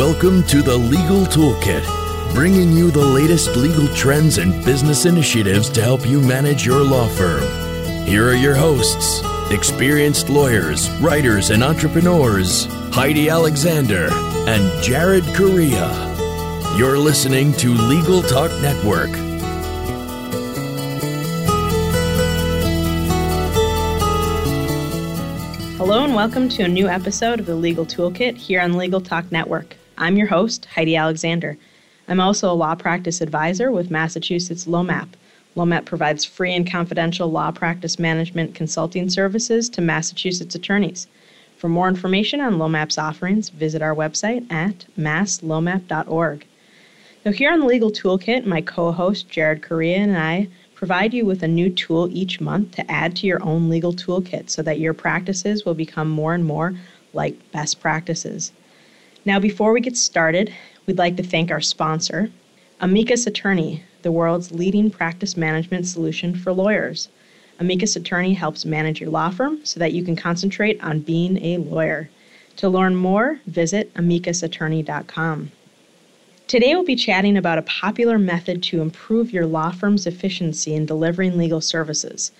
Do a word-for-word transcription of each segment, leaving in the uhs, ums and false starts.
Welcome to the Legal Toolkit, bringing you the latest legal trends and business initiatives to help you manage your law firm. Here are your hosts, experienced lawyers, writers, and entrepreneurs, Heidi Alexander and Jared Correa. You're listening to Legal Talk Network. Hello and welcome to a new episode of the Legal Toolkit here on Legal Talk Network. I'm your host, Heidi Alexander. I'm also a law practice advisor with Massachusetts LOMAP. LOMAP provides free and confidential law practice management consulting services to Massachusetts attorneys. For more information on LOMAP's offerings, visit our website at mass lomap dot org. Now, here on the Legal Toolkit, my co-host Jared Correa and I provide you with a new tool each month to add to your own legal toolkit so that your practices will become more and more like best practices. Now, before we get started, we'd like to thank our sponsor, Amicus Attorney, the world's leading practice management solution for lawyers. Amicus Attorney helps manage your law firm so that you can concentrate on being a lawyer. To learn more, visit amicus attorney dot com. Today we'll be chatting about a popular method to improve your law firm's efficiency in delivering legal services,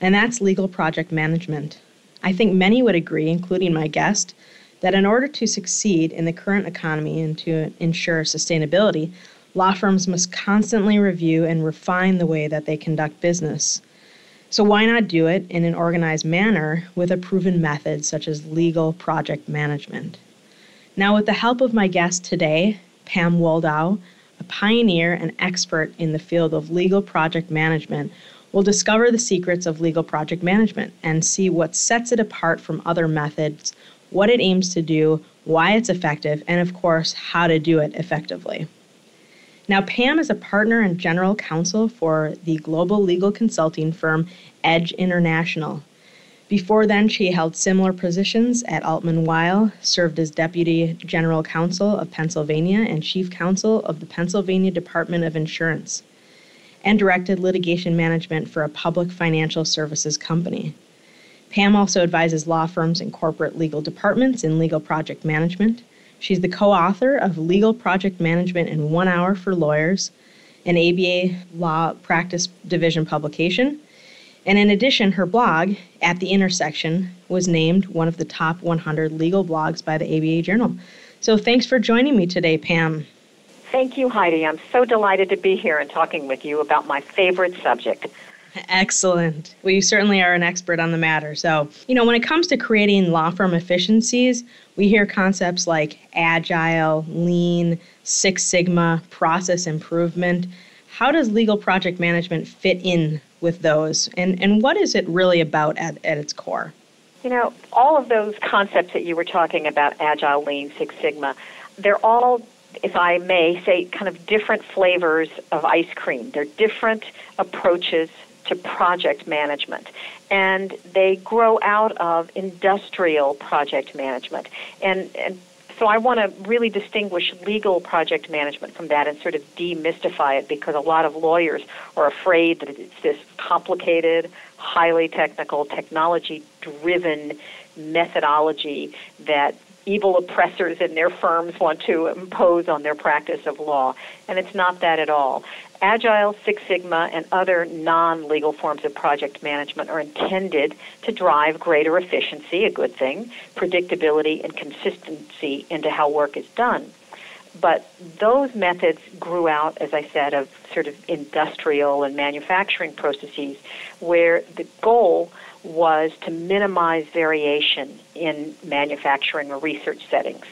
and that's legal project management. I think many would agree, including my guest, that in order to succeed in the current economy and to ensure sustainability, law firms must constantly review and refine the way that they conduct business. So why not do it in an organized manner with a proven method such as legal project management? Now, with the help of my guest today, Pam Woldow, a pioneer and expert in the field of legal project management, we'll discover the secrets of legal project management and see what sets it apart from other methods, what it aims to do, why it's effective, and of course, how to do it effectively. Now, Pam is a partner and general counsel for the global legal consulting firm Edge International. Before then, she held similar positions at Altman Weil, served as Deputy General Counsel of Pennsylvania and Chief Counsel of the Pennsylvania Department of Insurance, and directed litigation management for a public financial services company. Pam also advises law firms and corporate legal departments in legal project management. She's the co-author of Legal Project Management in One Hour for Lawyers, an A B A Law Practice Division publication. And in addition, her blog, At the Intersection, was named one of the top one hundred legal blogs by the A B A Journal. So thanks for joining me today, Pam. Thank you, Heidi. I'm so delighted to be here and talking with you about my favorite subject. Excellent. Well, you certainly are an expert on the matter. So, you know, when it comes to creating law firm efficiencies, we hear concepts like agile, lean, Six Sigma, process improvement. How does legal project management fit in with those? And, and what is it really about at, at its core? You know, all of those concepts that you were talking about, agile, lean, Six Sigma, they're all, if I may say, kind of different flavors of ice cream. They're different approaches to project management, and they grow out of industrial project management. And, and so I want to really distinguish legal project management from that and sort of demystify it, because a lot of lawyers are afraid that it's this complicated, highly technical, technology-driven methodology that evil oppressors in their firms want to impose on their practice of law, and it's not that at all. Agile, Six Sigma, and other non-legal forms of project management are intended to drive greater efficiency, a good thing, predictability, and consistency into how work is done. But those methods grew out, as I said, of sort of industrial and manufacturing processes where the goal was to minimize variation in manufacturing or research settings.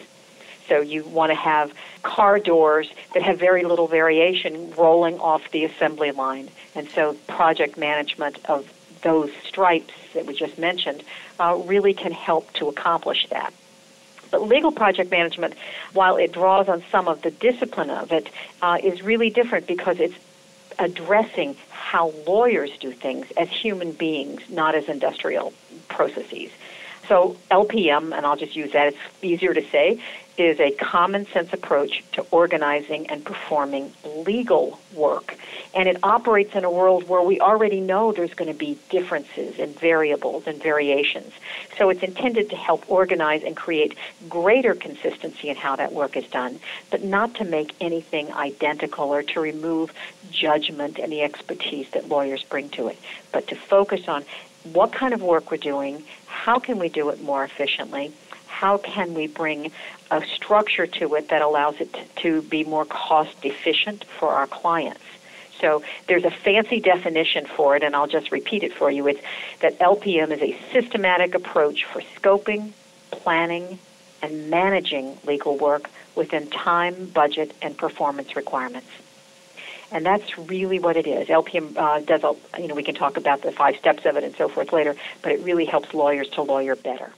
So you want to have car doors that have very little variation rolling off the assembly line. And so project management of those stripes that we just mentioned uh, really can help to accomplish that. But legal project management, while it draws on some of the discipline of it, uh, is really different because it's addressing how lawyers do things as human beings, not as industrial processes. So L P M, and I'll just use that, it's easier to say, is a common sense approach to organizing and performing legal work. And it operates in a world where we already know there's going to be differences and variables and variations. So it's intended to help organize and create greater consistency in how that work is done, but not to make anything identical or to remove judgment and the expertise that lawyers bring to it, but to focus on what kind of work we're doing, how can we do it more efficiently, how can we bring a structure to it that allows it to be more cost efficient for our clients. So there's a fancy definition for it, and I'll just repeat it for you. It's that L P M is a systematic approach for scoping, planning, and managing legal work within time, budget, and performance requirements. And that's really what it is. L P M uh, does, a, you know, we can talk about the five steps of it and so forth later, but it really helps lawyers to lawyer better.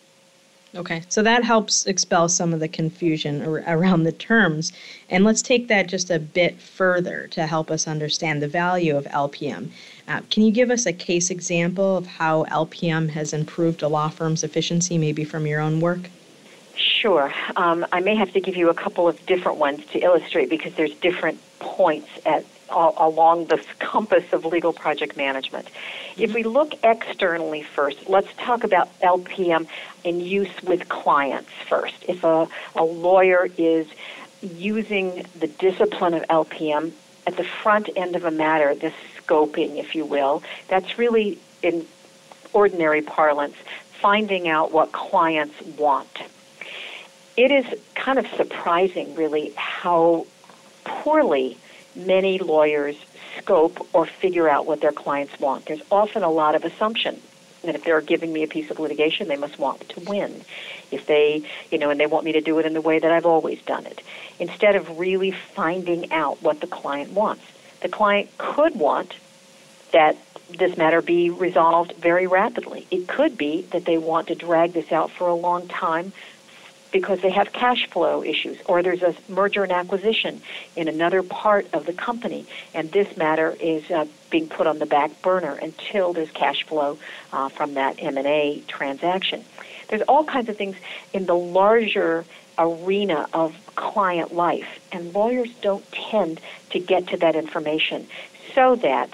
Okay, so that helps expel some of the confusion ar- around the terms. And let's take that just a bit further to help us understand the value of L P M. Uh, can you give us a case example of how L P M has improved a law firm's efficiency, maybe from your own work? Sure. Um, I may have to give you a couple of different ones to illustrate, because there's different points at along the compass of legal project management. If we look externally first, let's talk about L P M in use with clients first. If a, a lawyer is using the discipline of L P M at the front end of a matter, this scoping, if you will, that's really, in ordinary parlance, finding out what clients want. It is kind of surprising, really, how poorly many lawyers scope or figure out what their clients want. There's often a lot of assumption that if they're giving me a piece of litigation, they must want to win. If they, you know, and they want me to do it in the way that I've always done it, instead of really finding out what the client wants. The client could want that this matter be resolved very rapidly. It could be that they want to drag this out for a long time because they have cash flow issues, or there's a merger and acquisition in another part of the company, and this matter is uh, being put on the back burner until there's cash flow uh, from that M and A transaction. There's all kinds of things in the larger arena of client life, and lawyers don't tend to get to that information, so that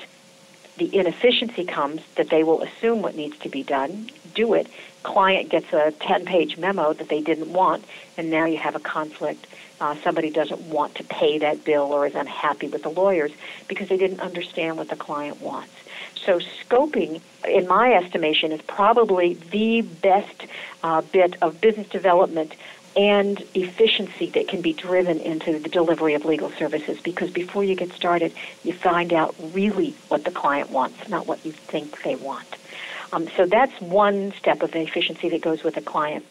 the inefficiency comes that they will assume what needs to be done, do it. Client gets a ten-page memo that they didn't want, and now you have a conflict. Uh, somebody doesn't want to pay that bill or is unhappy with the lawyers because they didn't understand what the client wants. So scoping, in my estimation, is probably the best uh, bit of business development and efficiency that can be driven into the delivery of legal services, because before you get started, you find out really what the client wants, not what you think they want. Um, so that's one step of efficiency that goes with a client.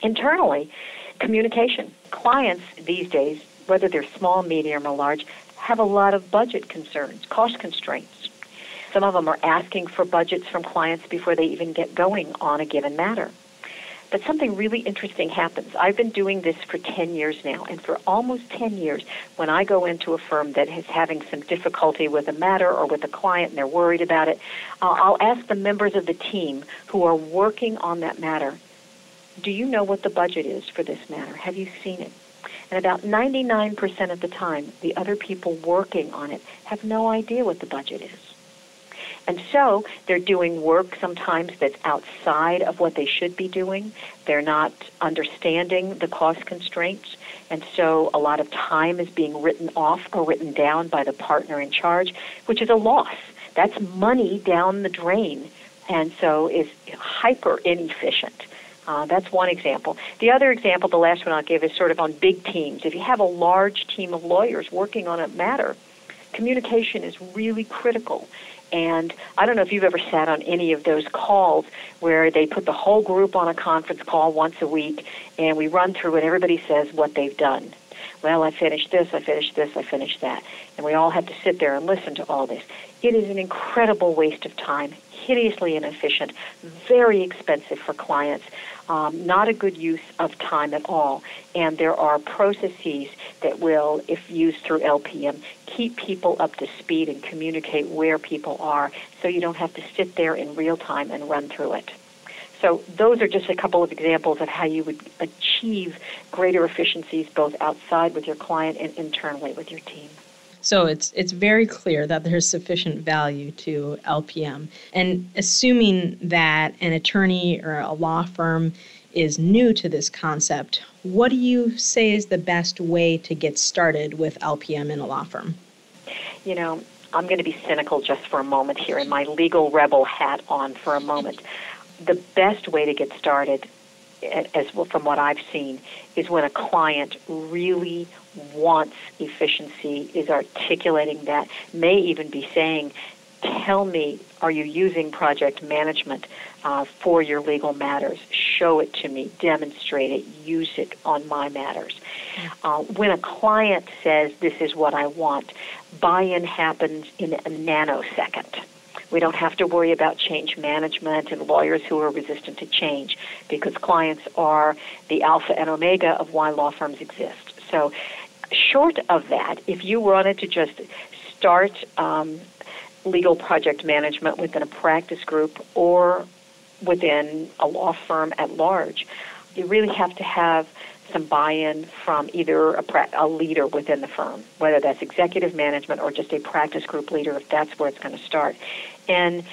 Internally, communication. Clients these days, whether they're small, medium, or large, have a lot of budget concerns, cost constraints. Some of them are asking for budgets from clients before they even get going on a given matter. But something really interesting happens. I've been doing this for ten years now, and for almost ten years, when I go into a firm that is having some difficulty with a matter or with a client and they're worried about it, uh, I'll ask the members of the team who are working on that matter, do you know what the budget is for this matter? Have you seen it? And about ninety-nine percent of the time, the other people working on it have no idea what the budget is. And so they're doing work sometimes that's outside of what they should be doing. They're not understanding the cost constraints. And so a lot of time is being written off or written down by the partner in charge, which is a loss. That's money down the drain, and so is hyper inefficient. Uh, that's one example. The other example, the last one I'll give, is sort of on big teams. If you have a large team of lawyers working on a matter, communication is really critical. And I don't know if you've ever sat on any of those calls where they put the whole group on a conference call once a week, and we run through and everybody says what they've done. Well, I finished this, I finished this, I finished that. And we all have to sit there and listen to all this. It is an incredible waste of time, hideously inefficient, very expensive for clients, um, not a good use of time at all. And there are processes that will, if used through L P M, keep people up to speed and communicate where people are so you don't have to sit there in real time and run through it. So those are just a couple of examples of how you would achieve greater efficiencies both outside with your client and internally with your team. So it's it's very clear that there's sufficient value to L P M. And assuming that an attorney or a law firm is new to this concept, what do you say is the best way to get started with L P M in a law firm? You know, I'm going to be cynical just for a moment here in my legal rebel hat on for a moment. The best way to get started, as well, from what I've seen, is when a client really wants efficiency, is articulating that, may even be saying, tell me, are you using project management uh, for your legal matters? Show it to me, demonstrate it, use it on my matters. Uh, when a client says, this is what I want, buy-in happens in a nanosecond. We don't have to worry about change management and lawyers who are resistant to change because clients are the alpha and omega of why law firms exist. So short of that, if you wanted to just start um, legal project management within a practice group or within a law firm at large, you really have to have some buy-in from either a, pra- a leader within the firm, whether that's executive management or just a practice group leader, if that's where it's going to start. And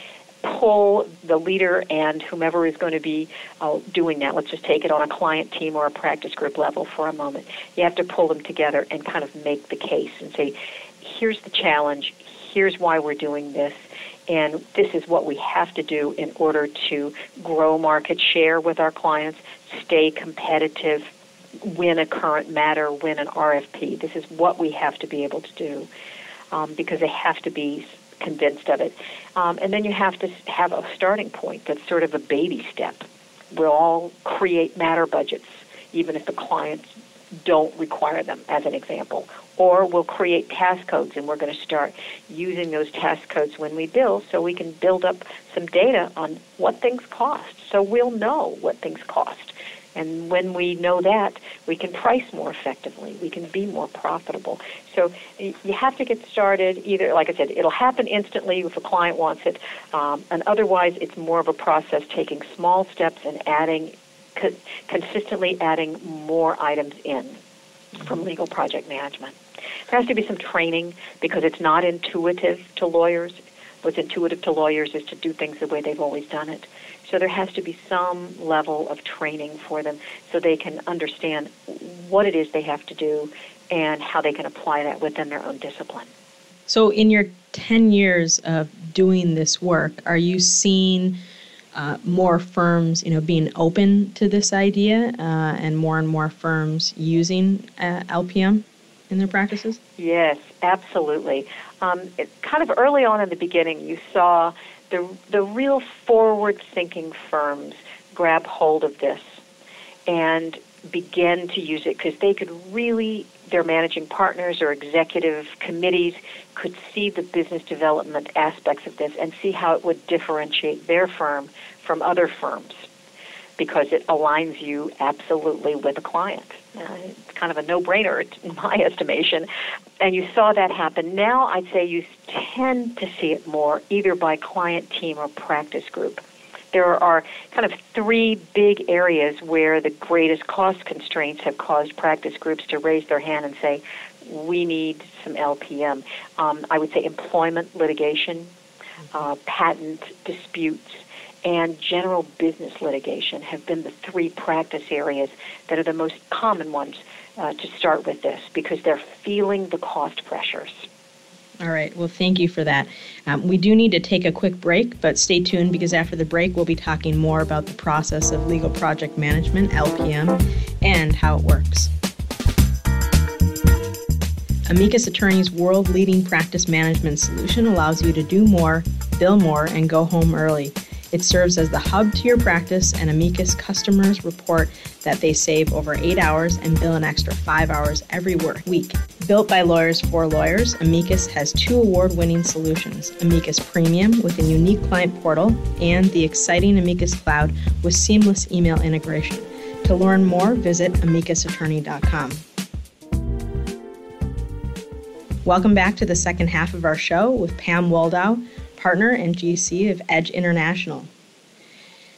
pull the leader and whomever is going to be uh, doing that. Let's just take it on a client team or a practice group level for a moment. You have to pull them together and kind of make the case and say, here's the challenge, here's why we're doing this, and this is what we have to do in order to grow market share with our clients, stay competitive, win a current matter, win an R F P. This is what we have to be able to do um, because they have to be convinced of it. Um, and then you have to have a starting point that's sort of a baby step. We'll all create matter budgets, even if the clients don't require them, as an example. Or we'll create task codes, and we're going to start using those task codes when we bill so we can build up some data on what things cost. So we'll know what things cost. And when we know that, we can price more effectively. We can be more profitable. So you have to get started either, like I said, it'll happen instantly if a client wants it. Um, and otherwise, it's more of a process taking small steps and adding, co- consistently adding more items in from legal project management. There has to be some training because it's not intuitive to lawyers. What's intuitive to lawyers is to do things the way they've always done it. So there has to be some level of training for them so they can understand what it is they have to do and how they can apply that within their own discipline. So in your ten years of doing this work, are you seeing uh, more firms, you know, being open to this idea uh, and more and more firms using uh, L P M? In their practices? Yes, absolutely. Um, it, kind of early on in the beginning, you saw the the real forward-thinking firms grab hold of this and begin to use it because they could really, their managing partners or executive committees could see the business development aspects of this and see how it would differentiate their firm from other firms, because it aligns you absolutely with a client. Uh, it's kind of a no-brainer, in my estimation. And you saw that happen. Now I'd say you tend to see it more, either by client, team, or practice group. There are kind of three big areas where the greatest cost constraints have caused practice groups to raise their hand and say, we need some L P M. Um, I would say employment litigation, uh, patent disputes, and general business litigation have been the three practice areas that are the most common ones uh, to start with this because they're feeling the cost pressures. All right. Well, thank you for that. Um, we do need to take a quick break, but stay tuned because after the break, we'll be talking more about the process of legal project management, L P M, and how it works. Amicus Attorney's world-leading practice management solution allows you to do more, bill more, and go home early. It serves as the hub to your practice, and Amicus customers report that they save over eight hours and bill an extra five hours every work week. Built by lawyers for lawyers, Amicus has two award-winning solutions, Amicus Premium with a unique client portal and the exciting Amicus Cloud with seamless email integration. To learn more, visit amicus attorney dot com. Welcome back to the second half of our show with Pam Woldow, partner and G C of Edge International.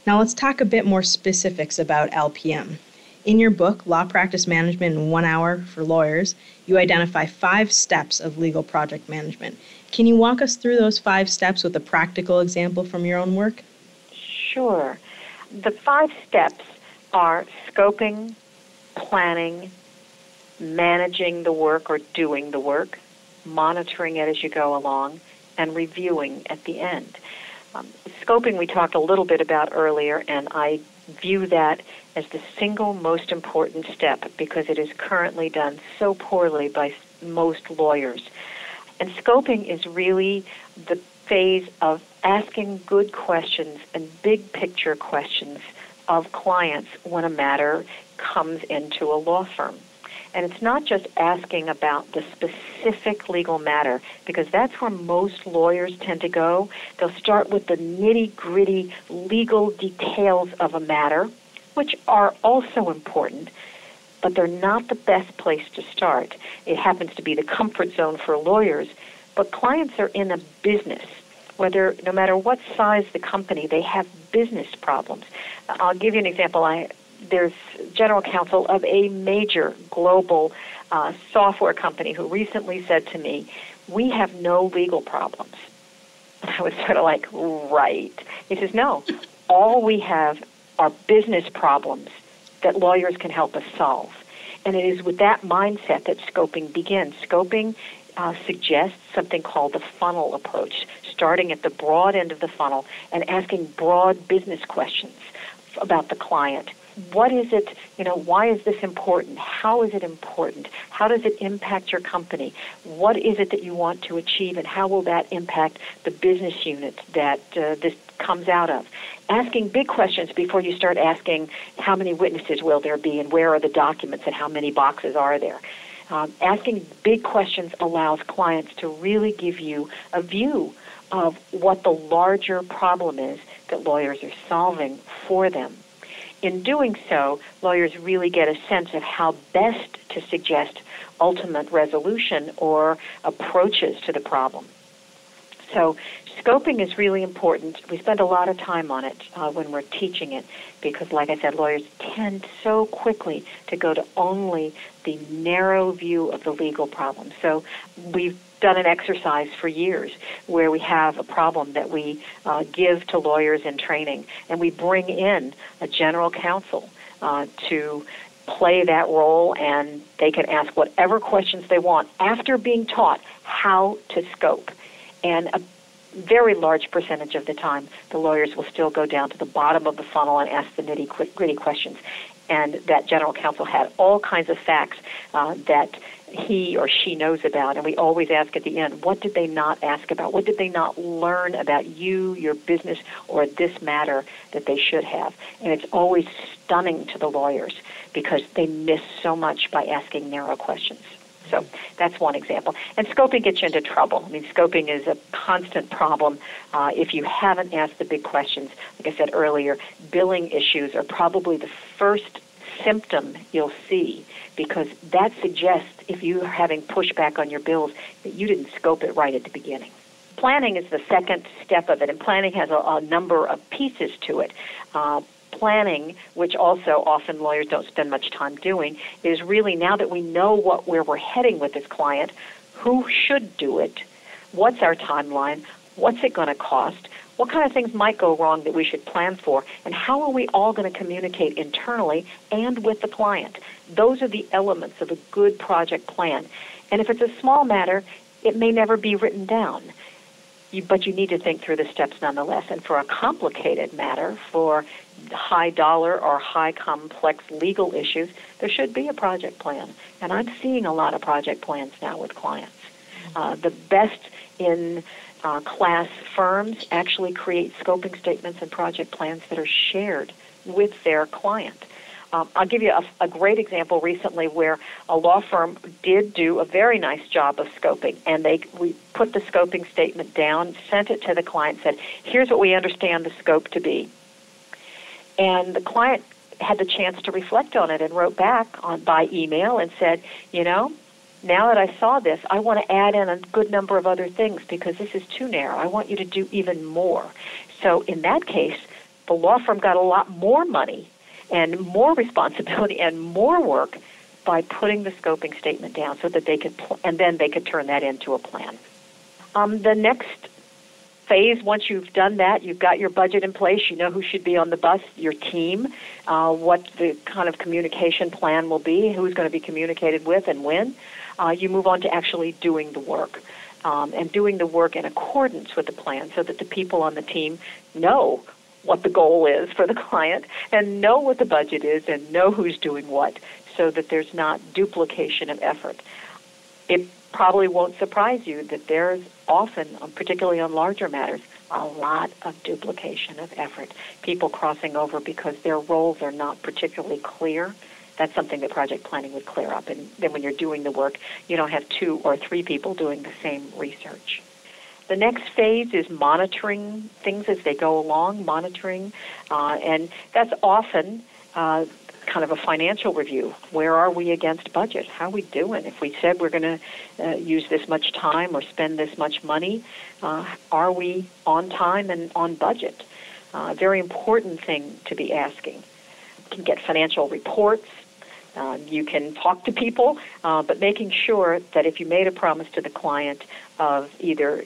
Now let's talk a bit more specifics about L P M. In your book, Law Practice Management in One Hour for Lawyers, you identify five steps of legal project management. Can you walk us through those five steps with a practical example from your own work? Sure. The five steps are scoping, planning, managing the work or doing the work, monitoring it as you go along, and reviewing at the end. Um, scoping we talked a little bit about earlier, and I view that as the single most important step because it is currently done so poorly by most lawyers. And scoping is really the phase of asking good questions and big picture questions of clients when a matter comes into a law firm. And it's not just asking about the specific legal matter, because that's where most lawyers tend to go. They'll start with the nitty-gritty legal details of a matter, which are also important, but they're not the best place to start. It happens to be the comfort zone for lawyers, but clients are in a business. Whether, no matter what size the company, they have business problems. I'll give you an example. I... There's general counsel of a major global uh, software company who recently said to me, "We have no legal problems." And I was sort of like, right. He says, "No, all we have are business problems that lawyers can help us solve." And it is with that mindset that scoping begins. Scoping uh, suggests something called the funnel approach, starting at the broad end of the funnel and asking broad business questions about the client. What is it, you know, why is this important? How is it important? How does it impact your company? What is it that you want to achieve, and how will that impact the business unit that uh, this comes out of? Asking big questions before you start asking how many witnesses will there be and where are the documents and how many boxes are there. Um, asking big questions allows clients to really give you a view of what the larger problem is that lawyers are solving for them. In doing so, lawyers really get a sense of how best to suggest ultimate resolution or approaches to the problem. So scoping is really important. We spend a lot of time on it uh, when we're teaching it because, like I said, lawyers tend so quickly to go to only the narrow view of the legal problem. So we've done an exercise for years where we have a problem that we uh, give to lawyers in training, and we bring in a general counsel uh, to play that role, and they can ask whatever questions they want after being taught how to scope. And a very large percentage of the time, the lawyers will still go down to the bottom of the funnel and ask the nitty-gritty questions. And that general counsel had all kinds of facts uh, that he or she knows about, and we always ask at the end, what did they not ask about? What did they not learn about you, your business, or this matter that they should have? And it's always stunning to the lawyers because they miss so much by asking narrow questions. So that's one example. And scoping gets you into trouble. I mean, scoping is a constant problem uh, if you haven't asked the big questions. Like I said earlier, billing issues are probably the first symptom you'll see because that suggests if you're having pushback on your bills that you didn't scope it right at the beginning. Planning is the second step of it, and planning has a, a number of pieces to it. Uh, Planning, which also often lawyers don't spend much time doing, is really now that we know what where we're heading with this client, who should do it, what's our timeline, what's it going to cost, what kind of things might go wrong that we should plan for, and how are we all going to communicate internally and with the client. Those are the elements of a good project plan. And if it's a small matter, it may never be written down. You, but you need to think through the steps nonetheless. And for a complicated matter, for high dollar or high complex legal issues, there should be a project plan. And I'm seeing a lot of project plans now with clients. Uh, the best in uh, class firms actually create scoping statements and project plans that are shared with their client. Um, I'll give you a, a great example recently where a law firm did do a very nice job of scoping, and they we put the scoping statement down, sent it to the client, said, "Here's what we understand the scope to be." And the client had the chance to reflect on it and wrote back on by email and said, "You know, now that I saw this, I want to add in a good number of other things because this is too narrow. I want you to do even more." So in that case, the law firm got a lot more money and more responsibility and more work by putting the scoping statement down so that they could, pl- and then they could turn that into a plan. Um, the next phase, once you've done that, you've got your budget in place, you know who should be on the bus, your team, uh, what the kind of communication plan will be, who's going to be communicated with and when. Uh, you move on to actually doing the work, um, and doing the work in accordance with the plan so that the people on the team know what the goal is for the client and know what the budget is and know who's doing what so that there's not duplication of effort. It probably won't surprise you that there's often, particularly on larger matters, a lot of duplication of effort, people crossing over because their roles are not particularly clear. That's something that project planning would clear up. And then when you're doing the work, you don't have two or three people doing the same research. The next phase is monitoring things as they go along, monitoring, uh, and that's often uh, kind of a financial review. Where are we against budget? How are we doing? If we said we're going to uh, use this much time or spend this much money, uh, are we on time and on budget? Uh, very important thing to be asking. You can get financial reports. Uh, you can talk to people, uh, but making sure that if you made a promise to the client of either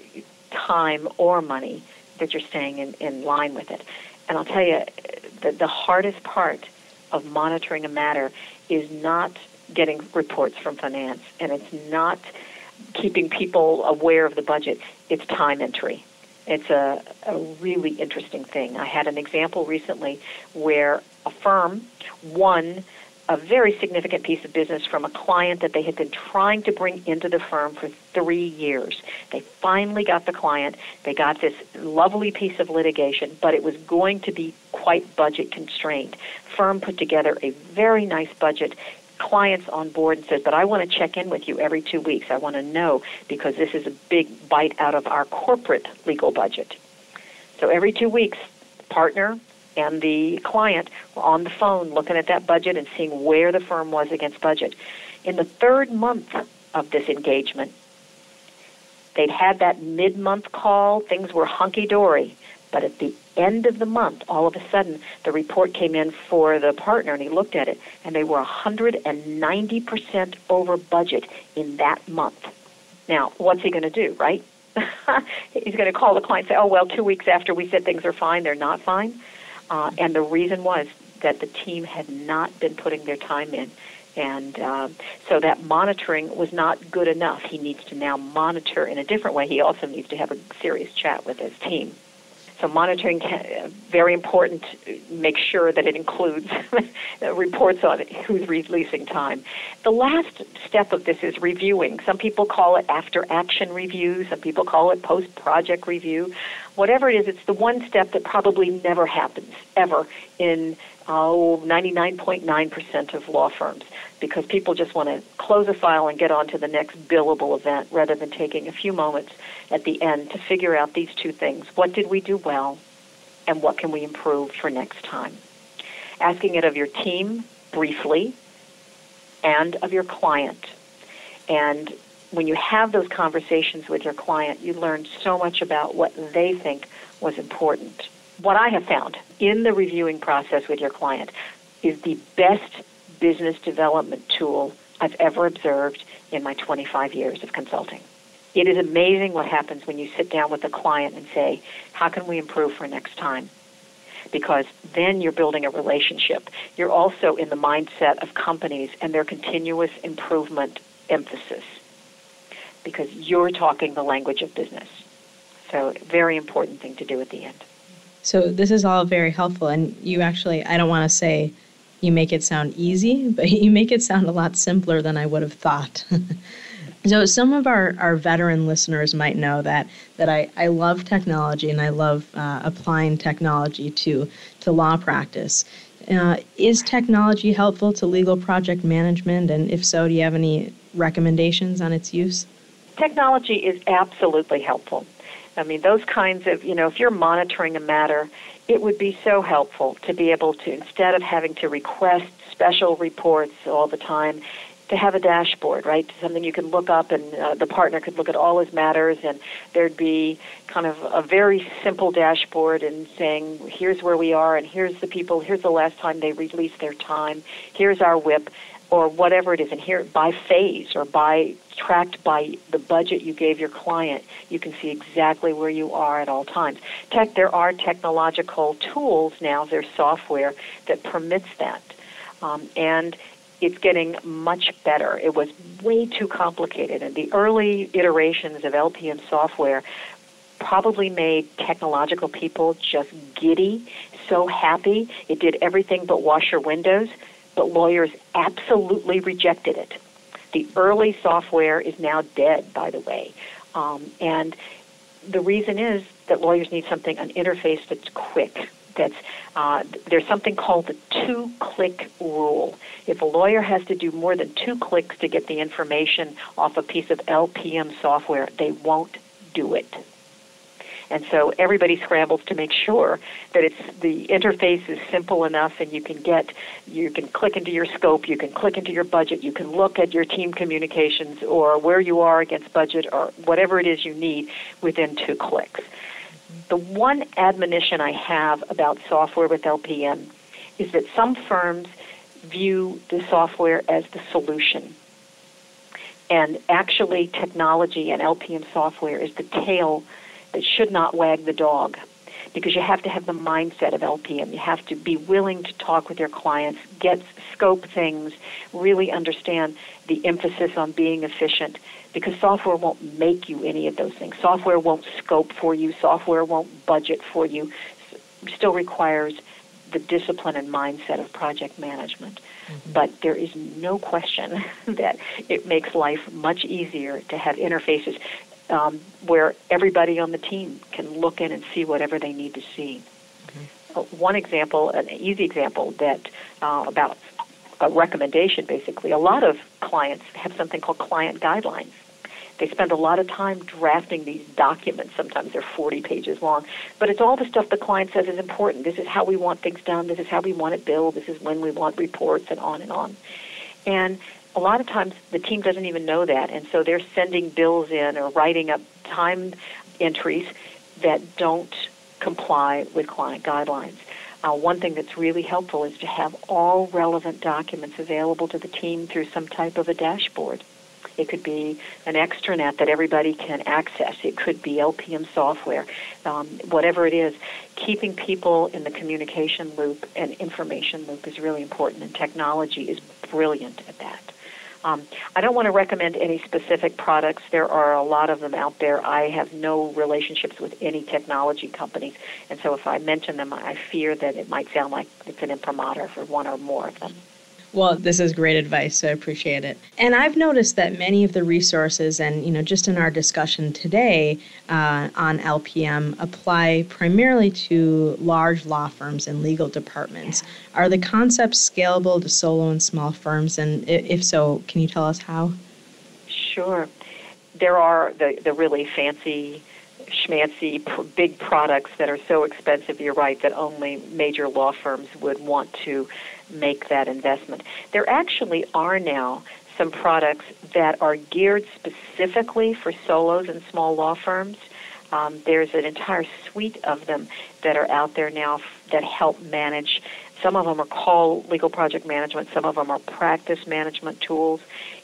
time or money, that you're staying in, in line with it. And I'll tell you, the, the hardest part of monitoring a matter is not getting reports from finance, and it's not keeping people aware of the budget. It's time entry. It's a, a really interesting thing. I had an example recently where a firm won a very significant piece of business from a client that they had been trying to bring into the firm for three years. They finally got the client. They got this lovely piece of litigation, but it was going to be quite budget constrained. Firm put together a very nice budget. Clients on board and said, but I want to check in with you every two weeks. I want to know because this is a big bite out of our corporate legal budget. So every two weeks, partner and the client were on the phone looking at that budget and seeing where the firm was against budget. In the third month of this engagement, they'd had that mid-month call. Things were hunky-dory. But at the end of the month, all of a sudden, the report came in for the partner, and he looked at it, and they were one hundred ninety percent over budget in that month. Now, what's he going to do, right? He's going to call the client and say, oh, well, two weeks after we said things are fine, they're not fine. Uh, and the reason was that the team had not been putting their time in. And uh, so that monitoring was not good enough. He needs to now monitor in a different way. He also needs to have a serious chat with his team. So monitoring, can, very important, make sure that it includes reports on who's releasing time. The last step of this is reviewing. Some people call it after-action review. Some people call it post-project review. Whatever it is, it's the one step that probably never happens, ever, in oh, ninety-nine point nine percent of law firms, because people just want to close a file and get on to the next billable event rather than taking a few moments at the end to figure out these two things. What did we do well, and what can we improve for next time? Asking it of your team briefly and of your client. And when you have those conversations with your client, you learn so much about what they think was important. What I have found in the reviewing process with your client is the best business development tool I've ever observed in my twenty-five years of consulting. It is amazing what happens when you sit down with a client and say, how can we improve for next time? Because then you're building a relationship. You're also in the mindset of companies and their continuous improvement emphasis, because you're talking the language of business. So very important thing to do at the end. So this is all very helpful. And you actually, I don't want to say you make it sound easy, but you make it sound a lot simpler than I would have thought. So some of our, our veteran listeners might know that that I, I love technology and I love uh, applying technology to, to law practice. Uh, is technology helpful to legal project management? And if so, do you have any recommendations on its use? Technology is absolutely helpful. I mean, those kinds of, you know, if you're monitoring a matter, it would be so helpful to be able to, instead of having to request special reports all the time, to have a dashboard, right? Something you can look up, and uh, the partner could look at all his matters, and there'd be kind of a very simple dashboard and saying, here's where we are, and here's the people, here's the last time they released their time, here's our whip, or whatever it is, and here by phase or by tracked by the budget you gave your client, you can see exactly where you are at all times. Tech, there are technological tools now, there's software that permits that, um, and it's getting much better. It was way too complicated, and the early iterations of L P M software probably made technological people just giddy, so happy. It did everything but wash your windows, but lawyers absolutely rejected it. The early software is now dead, by the way. Um, and the reason is that lawyers need something, an interface that's quick. That's, uh, there's something called the two-click rule. If a lawyer has to do more than two clicks to get the information off a piece of L P M software, they won't do it. And so everybody scrambles to make sure that it's the interface is simple enough, and you can get, you can click into your scope, you can click into your budget, you can look at your team communications or where you are against budget or whatever it is you need within two clicks. The one admonition I have about software with L P M is that some firms view the software as the solution. And actually technology and L P M software is the tail that should not wag the dog, because you have to have the mindset of L P M. You have to be willing to talk with your clients, get scope things, really understand the emphasis on being efficient, because software won't make you any of those things. Software won't scope for you. Software won't budget for you. It still requires the discipline and mindset of project management. Mm-hmm. But there is no question that it makes life much easier to have interfaces Um, where everybody on the team can look in and see whatever they need to see. Okay. Uh, one example, an easy example that uh, about a recommendation, basically, a lot of clients have something called client guidelines. They spend a lot of time drafting these documents. Sometimes they're forty pages long, but it's all the stuff the client says is important. This is how we want things done. This is how we want it billed. This is when we want reports, and on and on. And a lot of times the team doesn't even know that, and so they're sending bills in or writing up time entries that don't comply with client guidelines. Uh, one thing that's really helpful is to have all relevant documents available to the team through some type of a dashboard. It could be an extranet that everybody can access. It could be L P M software, um, whatever it is. Keeping people in the communication loop and information loop is really important, and technology is brilliant at that. Um, I don't want to recommend any specific products. There are a lot of them out there. I have no relationships with any technology companies, and so if I mention them, I fear that it might sound like it's an imprimatur for one or more of them. Well, this is great advice, so I appreciate it. And I've noticed that many of the resources and, you know, just in our discussion today uh, on L P M apply primarily to large law firms and legal departments. Yeah. Are the concepts scalable to solo and small firms? And if so, can you tell us how? Sure. There are the, the really fancy, schmancy, pr- big products that are so expensive, you're right, that only major law firms would want to make that investment. There actually are now some products that are geared specifically for solos and small law firms. Um, there's an entire suite of them that are out there now f- that help manage. Some of them are called legal project management. Some of them are practice management tools,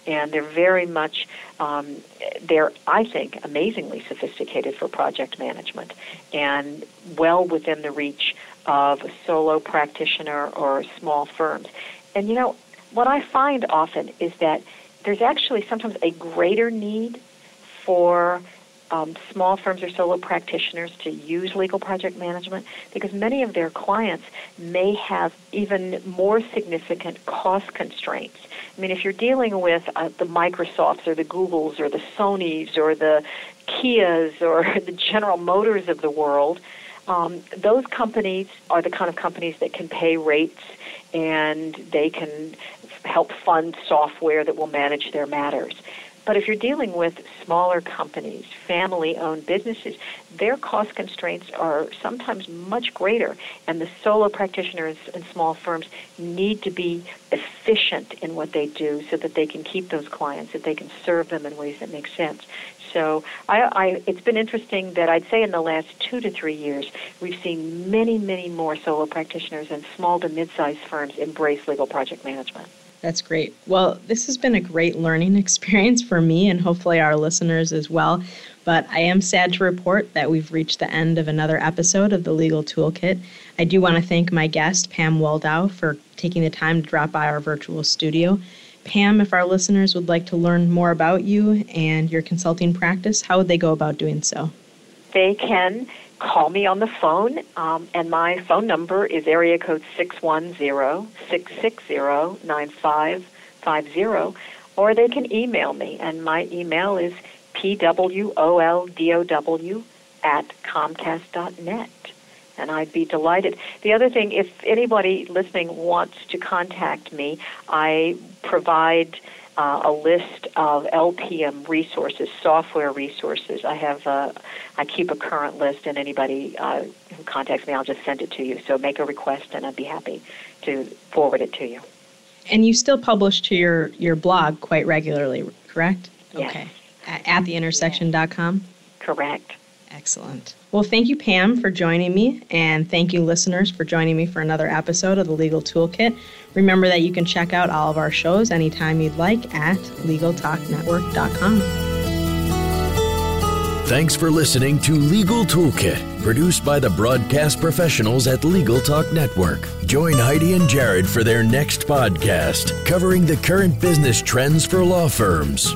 and they're very much, um, they're, I think, amazingly sophisticated for project management and well within the reach of a solo practitioner or small firms. And, you know, what I find often is that there's actually sometimes a greater need for Um, small firms or solo practitioners to use legal project management, because many of their clients may have even more significant cost constraints. I mean, if you're dealing with uh, the Microsofts or the Googles or the Sonys or the Kias or the General Motors of the world, um, those companies are the kind of companies that can pay rates, and they can help fund software that will manage their matters. But if you're dealing with smaller companies, family-owned businesses, their cost constraints are sometimes much greater, and the solo practitioners and small firms need to be efficient in what they do so that they can keep those clients, that they can serve them in ways that make sense. So I, I, it's been interesting that I'd say in the last two to three years, we've seen many, many more solo practitioners and small to mid-sized firms embrace legal project management. That's great. Well, this has been a great learning experience for me and hopefully our listeners as well. But I am sad to report that we've reached the end of another episode of the Legal Toolkit. I do want to thank my guest, Pam Woldow, for taking the time to drop by our virtual studio. Pam, if our listeners would like to learn more about you and your consulting practice, how would they go about doing so? They can call me on the phone, um, and my phone number is area code six one zero, six six zero, nine five five zero, or they can email me, and my email is p-w-o-l-d-o-w at comcast dot net. And I'd be delighted. The other thing, if anybody listening wants to contact me, I provide uh, a list of L P M resources, software resources. I have a, I keep a current list, and anybody uh, who contacts me, I'll just send it to you. So make a request, and I'd be happy to forward it to you. And you still publish to your, your blog quite regularly, correct? Yes. Okay. At the intersection dot com? Correct. Excellent. Well, thank you, Pam, for joining me, and thank you, listeners, for joining me for another episode of the Legal Toolkit. Remember that you can check out all of our shows anytime you'd like at legal talk network dot com. Thanks for listening to Legal Toolkit, produced by the broadcast professionals at Legal Talk Network. Join Heidi and Jared for their next podcast, covering the current business trends for law firms.